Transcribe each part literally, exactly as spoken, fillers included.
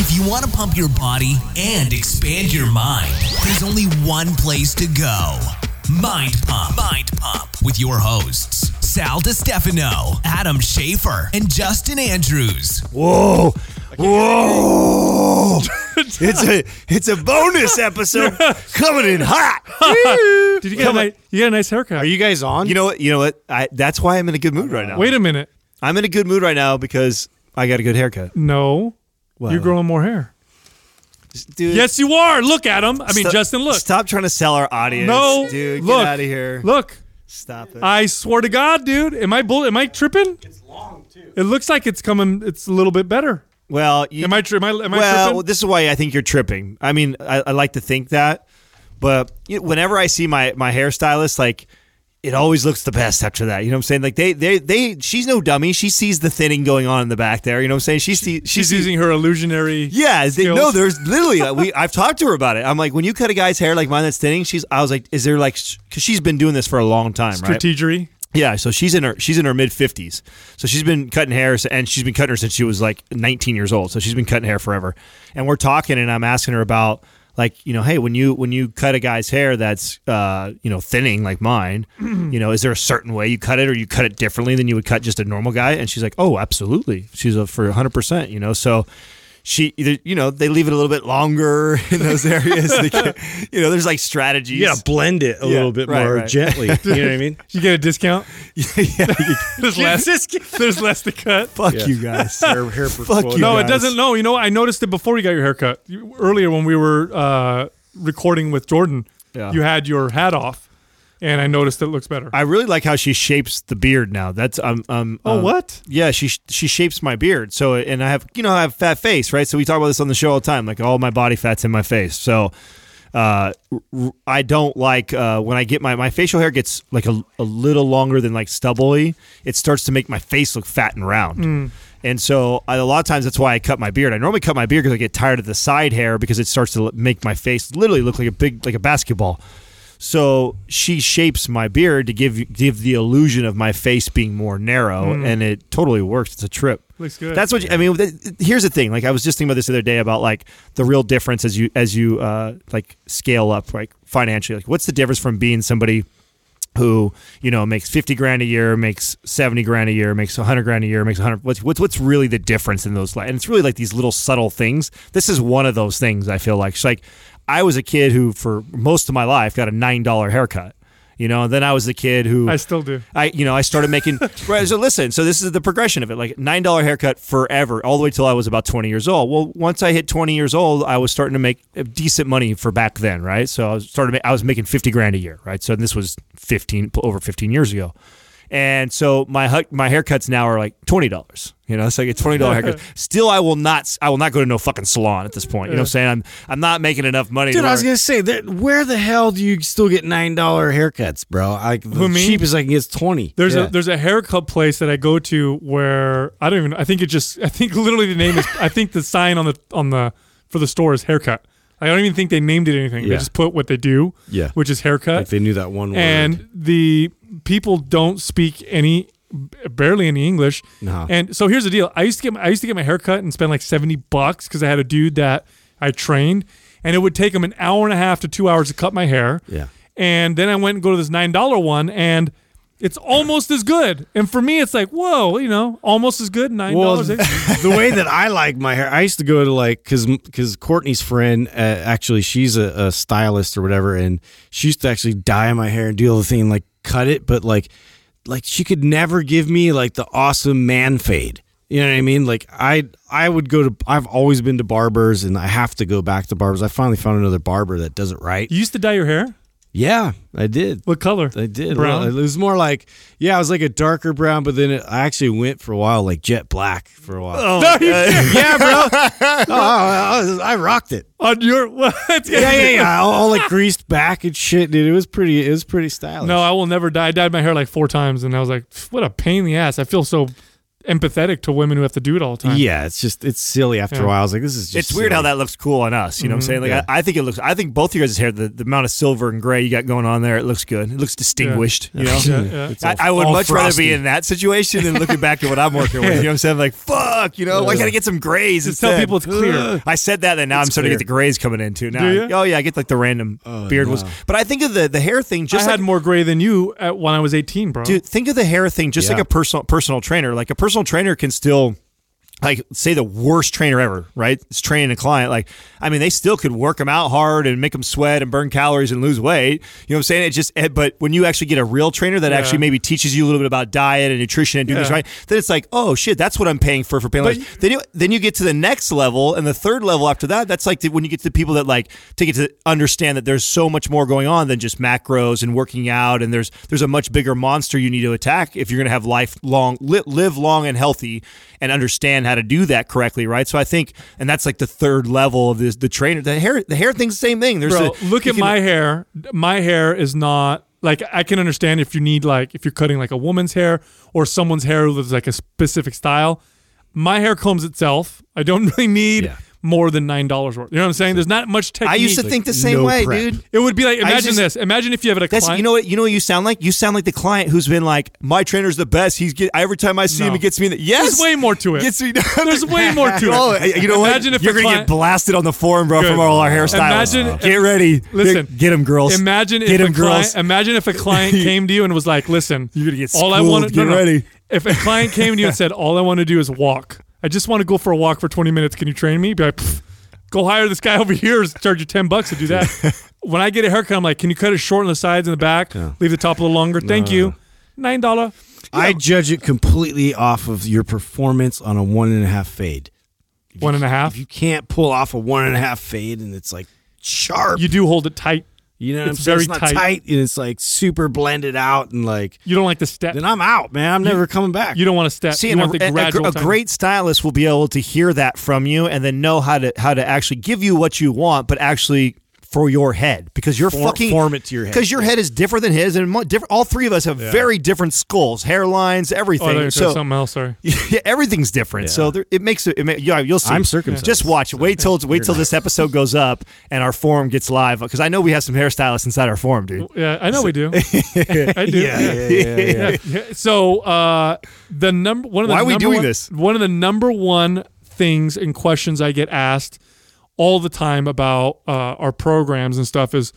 If you want to pump your body and expand your mind, there's only one place to go. Mind Pump. Mind Pump. With your hosts, Sal DiStefano, Adam Schaefer, and Justin Andrews. Whoa. Whoa. It's a it's a bonus episode coming in hot. Did you get my, you got a nice haircut? Are you guys on? You know what? You know what? I, that's why I'm in a good mood right now. Wait a minute. I'm in a good mood right now because I got a good haircut. No. Well, you're growing more hair. Dude. Yes, you are. Look at him. I mean, stop, Justin, look. Stop trying to sell our audience. No. Dude, look, get out of here. Look. Stop it. I swear to God, dude. Am I bull- Am I tripping? It's long, too. It looks like it's coming. It's a little bit better. Well, you, am I, tri- am I, am well, I tripping? This is why I think you're tripping. I mean, I, I like to think that. But you know, whenever I see my, my hairstylist, like, it always looks the best after that. You know what I'm saying? Like they, they, they. She's no dummy. She sees the thinning going on in the back there. You know what I'm saying? She, she, she's she's using her illusionary. Yeah, they, no, there's literally. we, I've talked to her about it. I'm like, when you cut a guy's hair like mine that's thinning, she's. I was like, is there like? Because she's been doing this for a long time, strategery. Right? Yeah, so she's in her she's in her mid fifties. So she's been cutting hair, and she's been cutting her since she was like nineteen years old. So she's been cutting hair forever. And we're talking, and I'm asking her about. Like, you know, hey, when you when you cut a guy's hair that's, uh, you know, thinning like mine, you know, is there a certain way you cut it or you cut it differently than you would cut just a normal guy? And she's like, oh, absolutely. She's a, for one hundred percent, you know. So she, you know, they leave it a little bit longer in those areas. They can, you know, there's like strategies. Yeah, blend it a yeah, little bit right, more right. gently. You know what I mean? You get a discount? yeah. yeah. There's, less, there's less to cut. Fuck yeah. you guys. Hair, hair Fuck you No, guys. It doesn't. No, you know, I noticed it before you got your haircut. You, earlier when we were uh, recording with Jordan, yeah. you had your hat off. And I noticed it looks better. I really like how she shapes the beard now. That's um um. Oh um, what? Yeah, she she shapes my beard. So and I have you know I have a fat face, right? So we talk about this on the show all the time. Like all my body fat's in my face. So uh, I don't like uh, when I get my, my facial hair gets like a a little longer than like stubbly. It starts to make my face look fat and round. Mm. And so I, a lot of times that's why I cut my beard. I normally cut my beard because I get tired of the side hair because it starts to make my face literally look like a big like a basketball. So she shapes my beard to give give the illusion of my face being more narrow, mm. and it totally works. It's a trip. Looks good. That's what you, I mean. Here's the thing. Like I was just thinking about this the other day about like the real difference as you as you uh, like scale up like financially. Like what's the difference from being somebody who you know makes fifty grand a year, makes seventy grand a year, makes a hundred grand a year, makes a hundred. What's, what's what's really the difference in those? And it's really like these little subtle things. This is one of those things. I feel like it's like. I was a kid who, for most of my life, got a nine dollars haircut. You know, then I was the kid who... I still do. I, you know, I started making... right, so listen, so this is the progression of it. Like, nine dollars haircut forever, all the way till I was about twenty years old. Well, once I hit twenty years old, I was starting to make decent money for back then, right? So I was, started, I was making fifty grand a year, right? So this was fifteen over fifteen years ago. And so my my haircuts now are like twenty dollars. You know, it's like a twenty dollars haircut. Still, I will not I will not go to no fucking salon at this point. You know what I'm saying? I'm I'm not making enough money. Dude, to I was going to say, that, where the hell do you still get nine dollars haircuts, bro? Like the Who cheapest mean? I can get is twenty dollars. There's yeah. a there's a haircut place that I go to where I don't even I think it just I think literally the name is I think the sign on the on the for the store is haircut. I don't even think they named it anything. Yeah. They just put what they do, yeah. which is haircut. Like they knew that one word. And the people don't speak any, barely any English. No. And so here's the deal. I used to get my, I used to get my haircut and spend like seventy bucks because I had a dude that I trained. And it would take him an hour and a half to two hours to cut my hair. Yeah. And then I went and go to this nine dollars one and it's almost as good. And for me, it's like, whoa, you know, almost as good, nine dollars. Well, the way that I like my hair, I used to go to like, because because Courtney's friend, uh, actually, she's a, a stylist or whatever, and she used to actually dye my hair and do all the thing, like cut it, but like, like she could never give me like the awesome man fade. You know what I mean? Like I I would go to, I've always been to barbers, and I have to go back to barbers. I finally found another barber that does it right. You used to dye your hair? Yeah, I did. What color? I did. Brown? Well, it was more like, yeah, it was like a darker brown, but then it, I actually went for a while like jet black for a while. Oh, no, you did. Yeah, bro. Oh, I, was, I rocked it. On your what? yeah, yeah, yeah. All, all like greased back and shit, dude. It was pretty. It was pretty stylish. No, I will never dye. I dyed my hair like four times, and I was like, what a pain in the ass. I feel so empathetic to women who have to do it all the time. Yeah, it's just, it's silly after yeah. a while. I was like, this is just It's silly. Weird how that looks cool on us, you know mm-hmm. what I'm saying? Like, yeah. I, I think it looks, I think both of you guys' hair, the, the amount of silver and gray you got going on there, it looks good. It looks distinguished, yeah. you know? Yeah, yeah. It's all, I, I would much frosty. rather be in that situation than looking back at what I'm working with, you know what I'm saying? Like, fuck, you know, why can't I get some grays instead? Just tell people it's clear. I said that, and now it's I'm starting clear. to get the grays coming in, too. Now, oh, yeah, I get, like, the random oh, beard no. was. But I think of the, the hair thing just I like, had more gray than you at, when I was eighteen, bro. Dude, think of the hair thing just yeah. like a personal personal trainer. Like, a personal trainer can still, like, say the worst trainer ever, right? It's training a client. Like, I mean, they still could work them out hard and make them sweat and burn calories and lose weight. You know what I'm saying? It just, but when you actually get a real trainer that yeah. actually maybe teaches you a little bit about diet and nutrition and do yeah. this right, then it's like, oh shit, that's what I'm paying for for paying. But, like, then you then you get to the next level and the third level after that. That's like the, when you get to the people that like take it to understand that there's so much more going on than just macros and working out, and there's there's a much bigger monster you need to attack if you're gonna have life long live long and healthy and understand how. How to do that correctly, right? So I think, and that's like the third level of this, the trainer. The hair, the hair thing's the same thing. There's Bro, a, look at can, my hair. My hair is not like, I can understand if you need like, if you're cutting like a woman's hair or someone's hair who lives like a specific style. My hair combs itself. I don't really need yeah. more than nine dollars worth. You know what I'm saying? There's not much technique. I used to like, think the same no way, prep. dude. It would be like, imagine just, this. Imagine if you have a client. You know what you know what you sound like? You sound like the client who's been like, my trainer's the best. He's get, every time I see no. him, he gets me in the... Yes! There's way more to it. Gets me There's way more to oh, it. You know imagine what? If You're going to get blasted on the forum, bro, Good. from all our hairstylists. Imagine, get ready. Listen. Get them, girls. Imagine get if them, a girls. Client, imagine if a client came to you and was like, listen, you're going to get schooled. All I wanna, get no, ready. No. If a client came to you and said, all I want to do is walk. I just want to go for a walk for twenty minutes. Can you train me? Be like, go hire this guy over here. Charge you ten bucks to do that. When I get a haircut, I'm like, can you cut it short on the sides and the back? Yeah. Leave the top a little longer. No. Thank you. nine dollars. I yeah. judge it completely off of your performance on a one and a half fade. If one and a half? If you can't pull off a one and a half fade and it's like sharp. You do hold it tight. You know what it's I'm very saying? It's not tight. tight and it's like super blended out and like... You don't like the step. Then I'm out, man. I'm you, never coming back. You don't want to step. See, you want a, the gradual a, a great stylist will be able to hear that from you and then know how to how to actually give you what you want, but actually... For your head, because you're for, fucking form it to your head, because your head is different than his, and different. All three of us have yeah. very different skulls, hairlines, everything. Oh, so something else, sorry. Yeah, everything's different. Yeah. So there, it makes it. it make, yeah, you'll see. I'm circumcised. Just watch. So, wait till wait till this episode goes up and our forum gets live, because I know we have some hairstylists inside our forum, dude. Yeah, I know so, we do. I do. Yeah, yeah, yeah. yeah, yeah. yeah. So uh, the number one of the why are we doing one, this? One of the number one things and questions I get asked all the time about uh, our programs and stuff is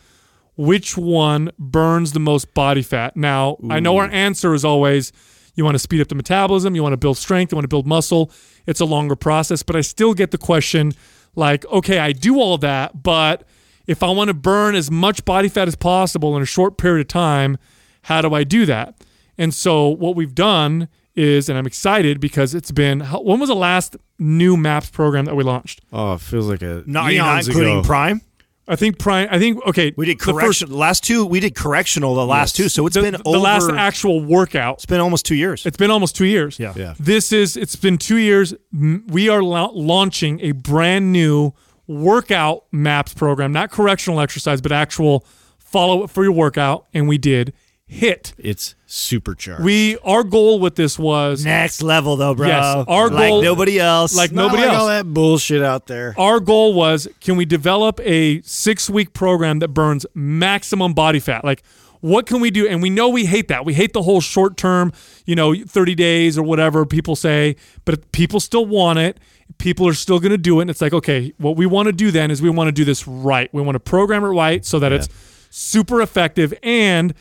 which one burns the most body fat. Now, Ooh. I know our answer is always you want to speed up the metabolism, you want to build strength, you want to build muscle. It's a longer process, but I still get the question like, okay, I do all that, but if I want to burn as much body fat as possible in a short period of time, how do I do that? And so what we've done is, and I'm excited because it's been, when was the last new MAPS program that we launched? Oh, it feels like a not, eons not including ago. Prime. I think Prime. I think okay. We did correction. The first, last two. We did correctional. The last yes. two. So it's the, been the over, last actual workout. It's been almost two years. It's been almost two years. Yeah. yeah. This is. It's been two years. We are la- launching a brand new workout MAPS program, not correctional exercise, but actual follow up for your workout, and we did. Hit. It's supercharged. We our goal with this was next level though, bro. Yes, our like goal, nobody else, like Not nobody like else. All that bullshit out there. Our goal was: can we develop a six-week program that burns maximum body fat? Like, what can we do? And we know we hate that. We hate the whole short-term, you know, thirty days or whatever people say. But people still want it. People are still going to do it. And it's like, okay, what we want to do then is we want to do this right. We want to program it right so that yeah. it's super effective and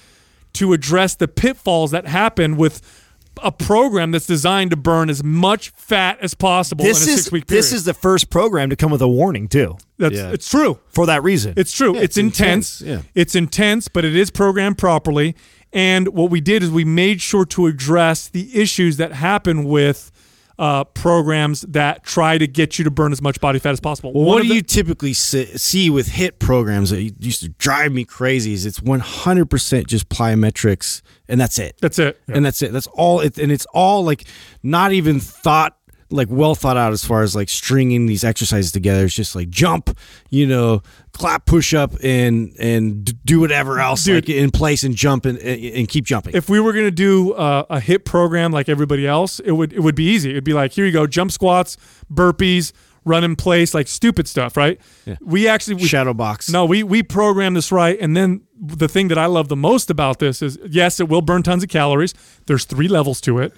to address the pitfalls that happen with a program that's designed to burn as much fat as possible this in a is, six-week period. This is the first program to come with a warning, too. That's, yeah. It's true. For that reason. It's true. Yeah, it's, it's intense. intense. Yeah. It's intense, but it is programmed properly. And what we did is we made sure to address the issues that happen with uh, programs that try to get you to burn as much body fat as possible. Well, what do the- you typically see with HIIT programs that used to drive me crazy is it's one hundred percent just plyometrics and that's it. That's it. Yeah. And that's it. That's all. It, and it's all like not even thought like well thought out as far as like stringing these exercises together. It's just like jump, you know, clap, push up, and and do whatever else Dude, like in place and jump and and keep jumping. If we were gonna do a, a HIIT program like everybody else, it would it would be easy. It'd be like, here you go, jump squats, burpees, run in place, like stupid stuff, right? Yeah. We actually we, shadow box. No, we we program this right, and then the thing that I love the most about this is, yes, it will burn tons of calories. There's three levels to it.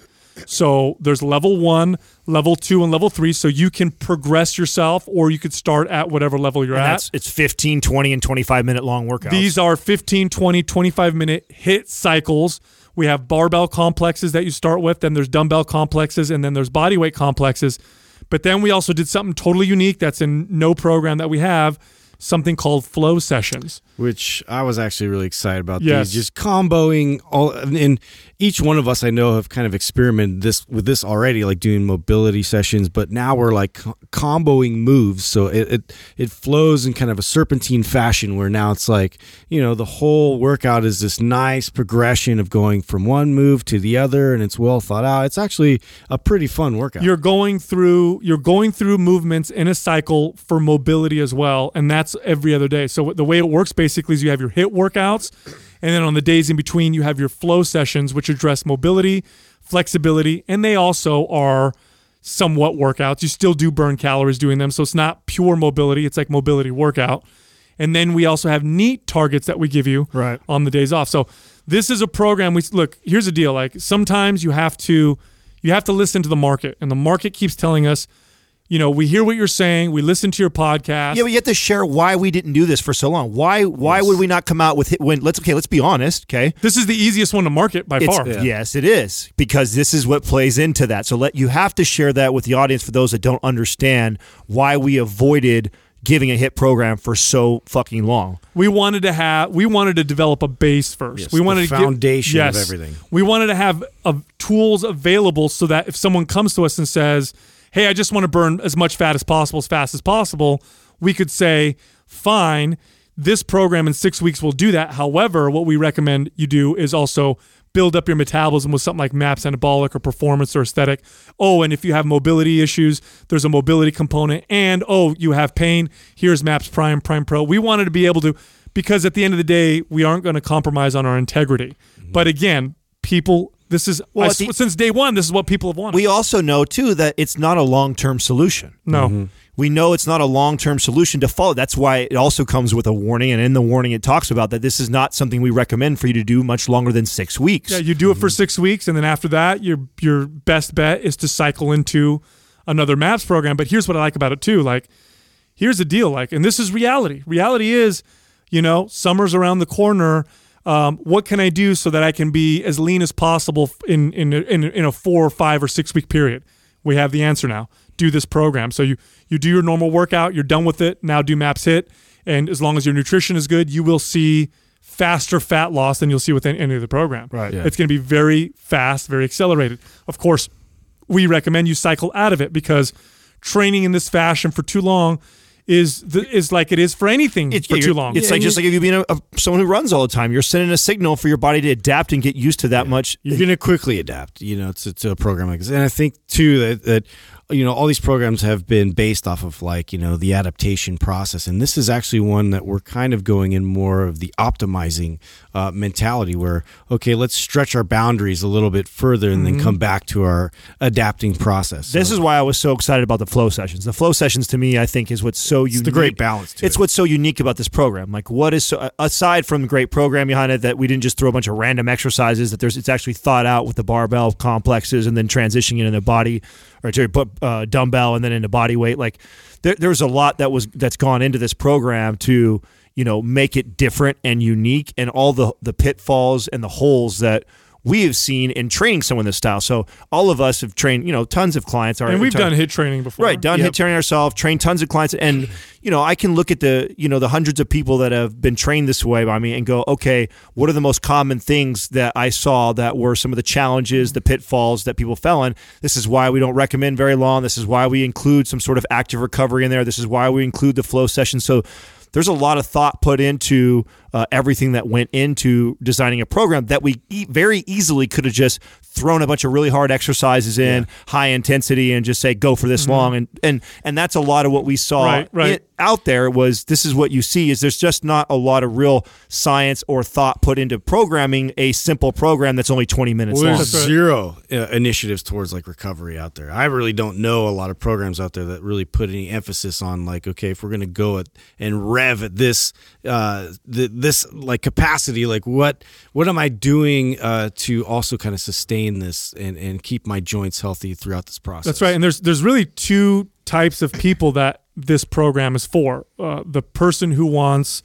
So there's level one, level two, and level three. So you can progress yourself, or you could start at whatever level you're and at. It's fifteen, twenty, and twenty-five minute long workouts. These are fifteen, twenty, twenty-five minute HIIT cycles. We have barbell complexes that you start with, then there's dumbbell complexes, and then there's bodyweight complexes. But then we also did something totally unique that's in no program that we have, something called flow sessions, which I was actually really excited about. Yes. These just comboing all, and each one of us I know have kind of experimented this with this already, like doing mobility sessions, but now we're like comboing moves, so it, it it flows in kind of a serpentine fashion where now it's like, you know, the whole workout is this nice progression of going from one move to the other, and it's well thought out. It's actually a pretty fun workout. You're going through you're going through movements in a cycle for mobility as well, and that's every other day. So the way it works basically is you have your HIIT workouts, and then on the days in between you have your flow sessions, which address mobility, flexibility, and they also are somewhat workouts. You still do burn calories doing them, so it's not pure mobility, it's like mobility workout. And then we also have NEAT targets that we give you right on the days off. So this is a program. We look, here's the deal, like sometimes you have to you have to listen to the market, and the market keeps telling us, you know, we hear what you're saying. We listen to your podcast. Yeah, but you have to share why we didn't do this for so long. Why? Why yes. would we not come out with it when? Let's okay. Let's be honest. Okay, this is the easiest one to market by it's, far. Yeah. Yes, it is, because this is what plays into that. So let you have to share that with the audience for those that don't understand why we avoided giving a HIIT program for so fucking long. We wanted to have. We wanted to develop a base first. Yes, we wanted the foundation to give, yes, of everything. We wanted to have uh, tools available so that if someone comes to us and says, hey, I just want to burn as much fat as possible, as fast as possible, we could say, fine, this program in six weeks will do that. However, what we recommend you do is also build up your metabolism with something like MAPS Anabolic or Performance or Aesthetic. Oh, and if you have mobility issues, there's a mobility component. And, oh, you have pain, here's MAPS Prime, Prime Pro. We wanted to be able to, because at the end of the day, we aren't going to compromise on our integrity. Mm-hmm. But again, people... This is well, I, the, since day one, this is what people have wanted. We also know, too, that it's not a long-term solution. No. Mm-hmm. We know it's not a long-term solution to follow. That's why it also comes with a warning, and in the warning it talks about that this is not something we recommend for you to do much longer than six weeks. Yeah, you do mm-hmm. it for six weeks, and then after that, your your best bet is to cycle into another MAPS program. But here's what I like about it, too. Like, here's the deal. Like, and this is reality. Reality is, you know, summer's around the corner. Um, what can I do so that I can be as lean as possible in in in, in a four or five or six week period? We have the answer now. Do this program. So you you do your normal workout. You're done with it. Now do MAPS HIIT, and as long as your nutrition is good, you will see faster fat loss than you'll see with any other program. Right. Yeah. It's going to be very fast, very accelerated. Of course, we recommend you cycle out of it, because training in this fashion for too long is the, is like it is for anything it's, for too long. It's yeah, like just like if you've been a, a, someone who runs all the time, you're sending a signal for your body to adapt and get used to that yeah. much. You're going to quickly adapt, you know, to, to a program like this. And I think, too, that, that, you know, all these programs have been based off of, like, you know, the adaptation process. And this is actually one that we're kind of going in more of the optimizing uh, mentality where, okay, let's stretch our boundaries a little bit further and mm-hmm. then come back to our adapting process. This so, is why I was so excited about the flow sessions. The flow sessions, to me, I think is what's so unique. It's the great balance to It's it. what's so unique about this program. Like, what is so, aside from the great program behind it, that we didn't just throw a bunch of random exercises, that there's it's actually thought out with the barbell complexes and then transitioning it into body or to put Uh, dumbbell and then into body weight. Like there, there's a lot that was that's gone into this program to, you know, make it different and unique, and all the the pitfalls and the holes that we have seen in training someone this style. So all of us have trained, you know, tons of clients. Are, and we've done HIIT training before, right? Done yep. HIIT training ourselves, trained tons of clients, and you know, I can look at the you know the hundreds of people that have been trained this way by me and go, okay, what are the most common things that I saw that were some of the challenges, the pitfalls that people fell in? This is why we don't recommend very long. This is why we include some sort of active recovery in there. This is why we include the flow session. So there's a lot of thought put into uh, everything that went into designing a program that we e- very easily could have just throwing a bunch of really hard exercises in, yeah. high intensity, and just say, go for this mm-hmm. long. And, and and that's a lot of what we saw right, right. It, out there was, this is what you see, is there's just not a lot of real science or thought put into programming a simple program that's only twenty minutes well, long. There's zero uh, initiatives towards like recovery out there. I really don't know a lot of programs out there that really put any emphasis on like, okay, if we're going to go at and rev at this, uh, th- this like capacity, like what, what am I doing uh, to also kind of sustain this and, and keep my joints healthy throughout this process? That's right. And there's, there's really two types of people that this program is for. Uh, the person who wants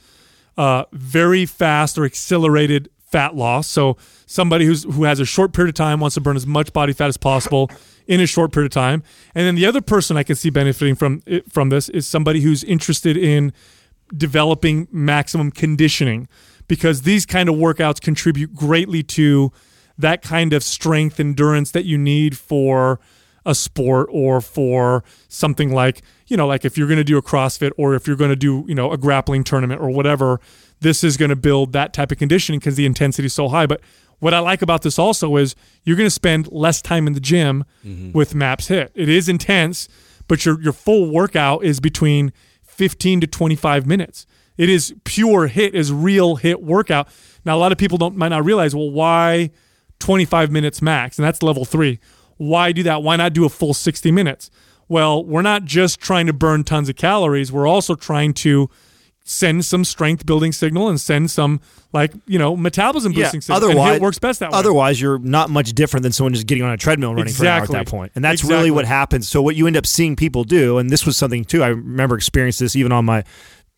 uh, very fast or accelerated fat loss. So somebody who's who has a short period of time wants to burn as much body fat as possible in a short period of time. And then the other person I can see benefiting from from this is somebody who's interested in developing maximum conditioning, because these kind of workouts contribute greatly to that kind of strength, endurance that you need for a sport or for something like, you know, like if you're going to do a CrossFit or if you're going to do, you know, a grappling tournament or whatever, this is going to build that type of conditioning because the intensity is so high. But what I like about this also is you're going to spend less time in the gym mm-hmm. with MAPS HIIT. It is intense, but your your full workout is between fifteen to twenty-five minutes. It is pure HIIT, is real HIIT workout. Now, a lot of people don't might not realize, well, why twenty-five minutes max? And that's level three. Why do that? Why not do a full sixty minutes? Well, we're not just trying to burn tons of calories. We're also trying to send some strength building signal and send some, like, you know, metabolism boosting yeah, signal. Otherwise, and it works best that way. Otherwise, you're not much different than someone just getting on a treadmill running exactly. for an hour at that point. And that's exactly. really what happens. So what you end up seeing people do, and this was something too, I remember experiencing this even on my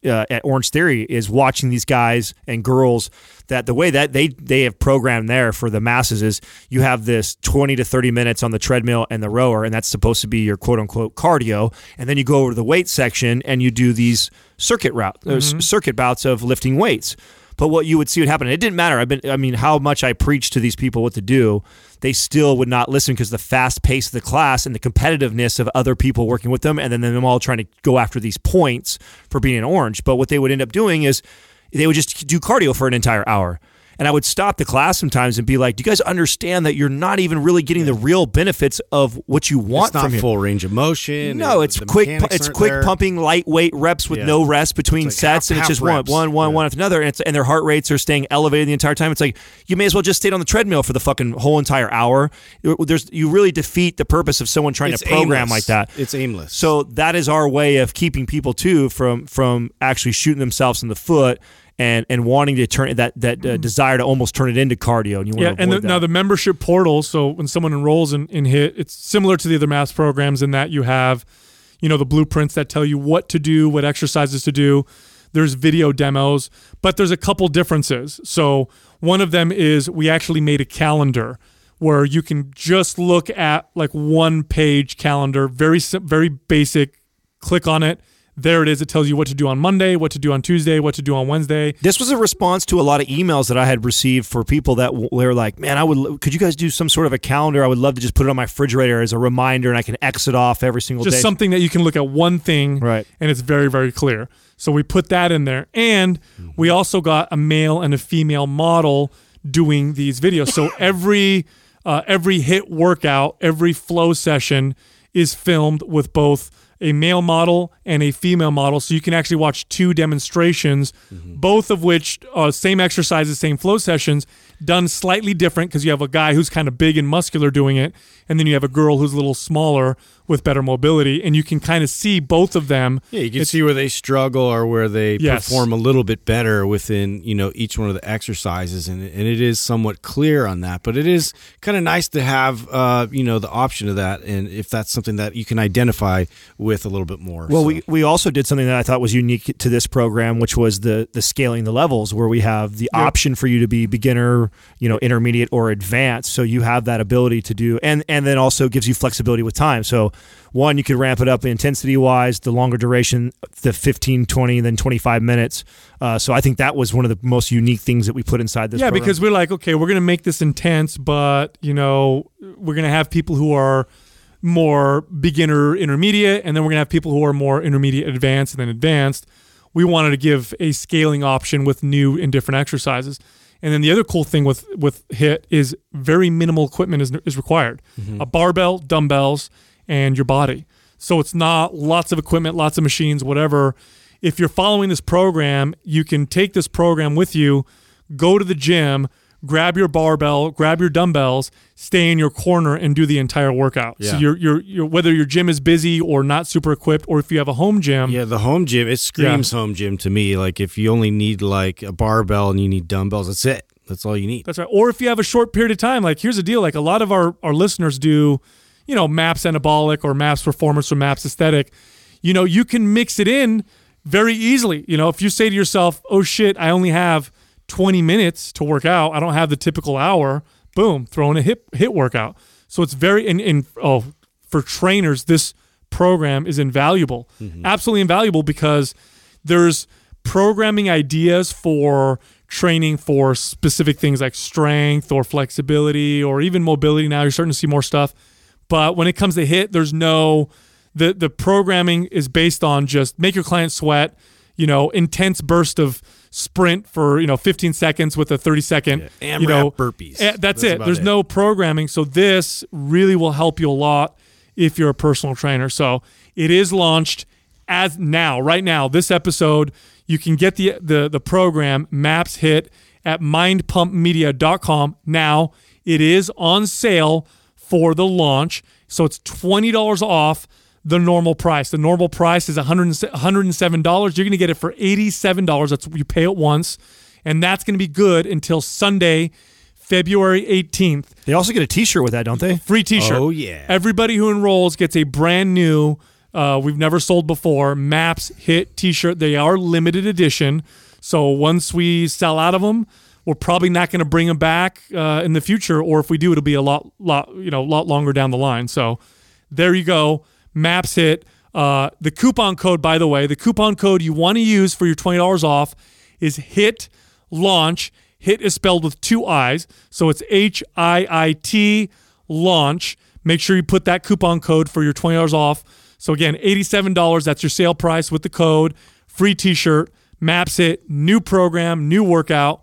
Uh, at Orange Theory, is watching these guys and girls that the way that they they have programmed there for the masses is you have this twenty to thirty minutes on the treadmill and the rower, and that's supposed to be your quote unquote cardio, and then you go over to the weight section and you do these circuit route mm-hmm. uh, circuit bouts of lifting weights. But what you would see would happen, it didn't matter. I've been, I mean, how much I preached to these people what to do, they still would not listen because the fast pace of the class and the competitiveness of other people working with them, and then them all trying to go after these points for being an orange. But what they would end up doing is they would just do cardio for an entire hour. And I would stop the class sometimes and be like, do you guys understand that you're not even really getting the real benefits of what you want it's not from you? Full range of motion. No, it's quick it's quick there. pumping, lightweight reps with yeah. no rest between like sets, half, and it's just one, one, one, yeah. one after another, and, it's, and their heart rates are staying elevated the entire time. It's like, you may as well just stay on the treadmill for the fucking whole entire hour. There's, you really defeat the purpose of someone trying it's to program aimless. like that. It's aimless. So that is our way of keeping people, too, from from actually shooting themselves in the foot and and wanting to turn that that uh, desire to almost turn it into cardio, and you want yeah, to avoid and the, that. Now the membership portal, so when someone enrolls in, in HIIT, it's similar to the other MAPS programs in that you have, you know, the blueprints that tell you what to do, what exercises to do. There's video demos, but there's a couple differences. So one of them is we actually made a calendar where you can just look at like one page calendar, very very basic, click on it. There it is. It tells you what to do on Monday, what to do on Tuesday, what to do on Wednesday. This was a response to a lot of emails that I had received for people that were like, man, I would. could you guys do some sort of a calendar? I would love to just put it on my refrigerator as a reminder, and I can X it off every single just day. Just something that you can look at one thing, right. and it's very, very clear. So we put that in there. And we also got a male and a female model doing these videos. So every uh, every HIIT workout, every flow session is filmed with both a male model and a female model. So you can actually watch two demonstrations, mm-hmm. both of which are same exercises, same flow sessions, done slightly different because you have a guy who's kind of big and muscular doing it, and then you have a girl who's a little smaller with better mobility, and you can kind of see both of them. Yeah, you can it's, see where they struggle or where they yes. perform a little bit better within, you know, each one of the exercises, and, and it is somewhat clear on that. But it is kind of nice to have, uh, you know, the option of that, and if that's something that you can identify with a little bit more. Well, so. we, we also did something that I thought was unique to this program, which was the the scaling the levels, where we have the yep. option for you to be beginner, you know, intermediate or advanced. So you have that ability to do, and and then also gives you flexibility with time. So one, you could ramp it up intensity wise, the longer duration, the fifteen, twenty, then twenty-five minutes. Uh, so I think that was one of the most unique things that we put inside this. Yeah, program. Because we're like, okay, we're going to make this intense, but you know, we're going to have people who are more beginner intermediate, and then we're going to have people who are more intermediate advanced and then advanced. We wanted to give a scaling option with new and different exercises. And then the other cool thing with with HIIT is very minimal equipment is is required. Mm-hmm. A barbell, dumbbells, and your body. So it's not lots of equipment, lots of machines, whatever. If you're following this program, you can take this program with you, go to the gym, grab your barbell, grab your dumbbells, stay in your corner and do the entire workout. Yeah. So you're, you're, you're, whether your gym is busy or not super equipped, or if you have a home gym. Yeah, the home gym, it screams yeah. home gym to me. Like if you only need like a barbell and you need dumbbells, that's it. That's all you need. That's right. Or if you have a short period of time, like here's the deal. Like a lot of our, our listeners do, you know, MAPS Anabolic or MAPS Performance or MAPS Aesthetic. You know, you can mix it in very easily. You know, if you say to yourself, oh shit, I only have twenty minutes to work out. I don't have the typical hour. Boom, throw in a hip, hit workout. So it's very, in, in oh, for trainers, this program is invaluable. Mm-hmm. Absolutely invaluable, because there's programming ideas for training for specific things like strength or flexibility or even mobility. Now you're starting to see more stuff. But when it comes to HIIT, there's no, the, the programming is based on just make your client sweat, you know, intense burst of sprint for, you know, fifteen seconds with a thirty second, yeah, you know, burpees. That's, that's it. There's it. no programming. So this really will help you a lot if you're a personal trainer. So it is launched as now, right now, this episode. You can get the, the, the program MAPS HIIT at mind pump media dot com. Now it is on sale for the launch. So it's twenty dollars off the normal price. The normal price is one hundred seven dollars. You're going to get it for eighty-seven dollars. That's what you pay it once. And that's going to be good until Sunday, February eighteenth. They also get a t-shirt with that, don't they? Free t-shirt. Oh, yeah. Everybody who enrolls gets a brand new, uh, we've never sold before, MAPS HIIT t-shirt. They are limited edition. So once we sell out of them, we're probably not going to bring them back uh, in the future. Or if we do, it'll be a lot, lot, you know, lot longer down the line. So there you go. MAPS HIIT. Uh, the coupon code, by the way, the coupon code you want to use for your twenty dollars off is HIIT Launch. HIIT is spelled with two I's, so it's H I I T Launch. Make sure you put that coupon code for your twenty dollars off. So again, eighty-seven dollars, that's your sale price with the code. Free t-shirt, MAPS HIIT, new program, new workout,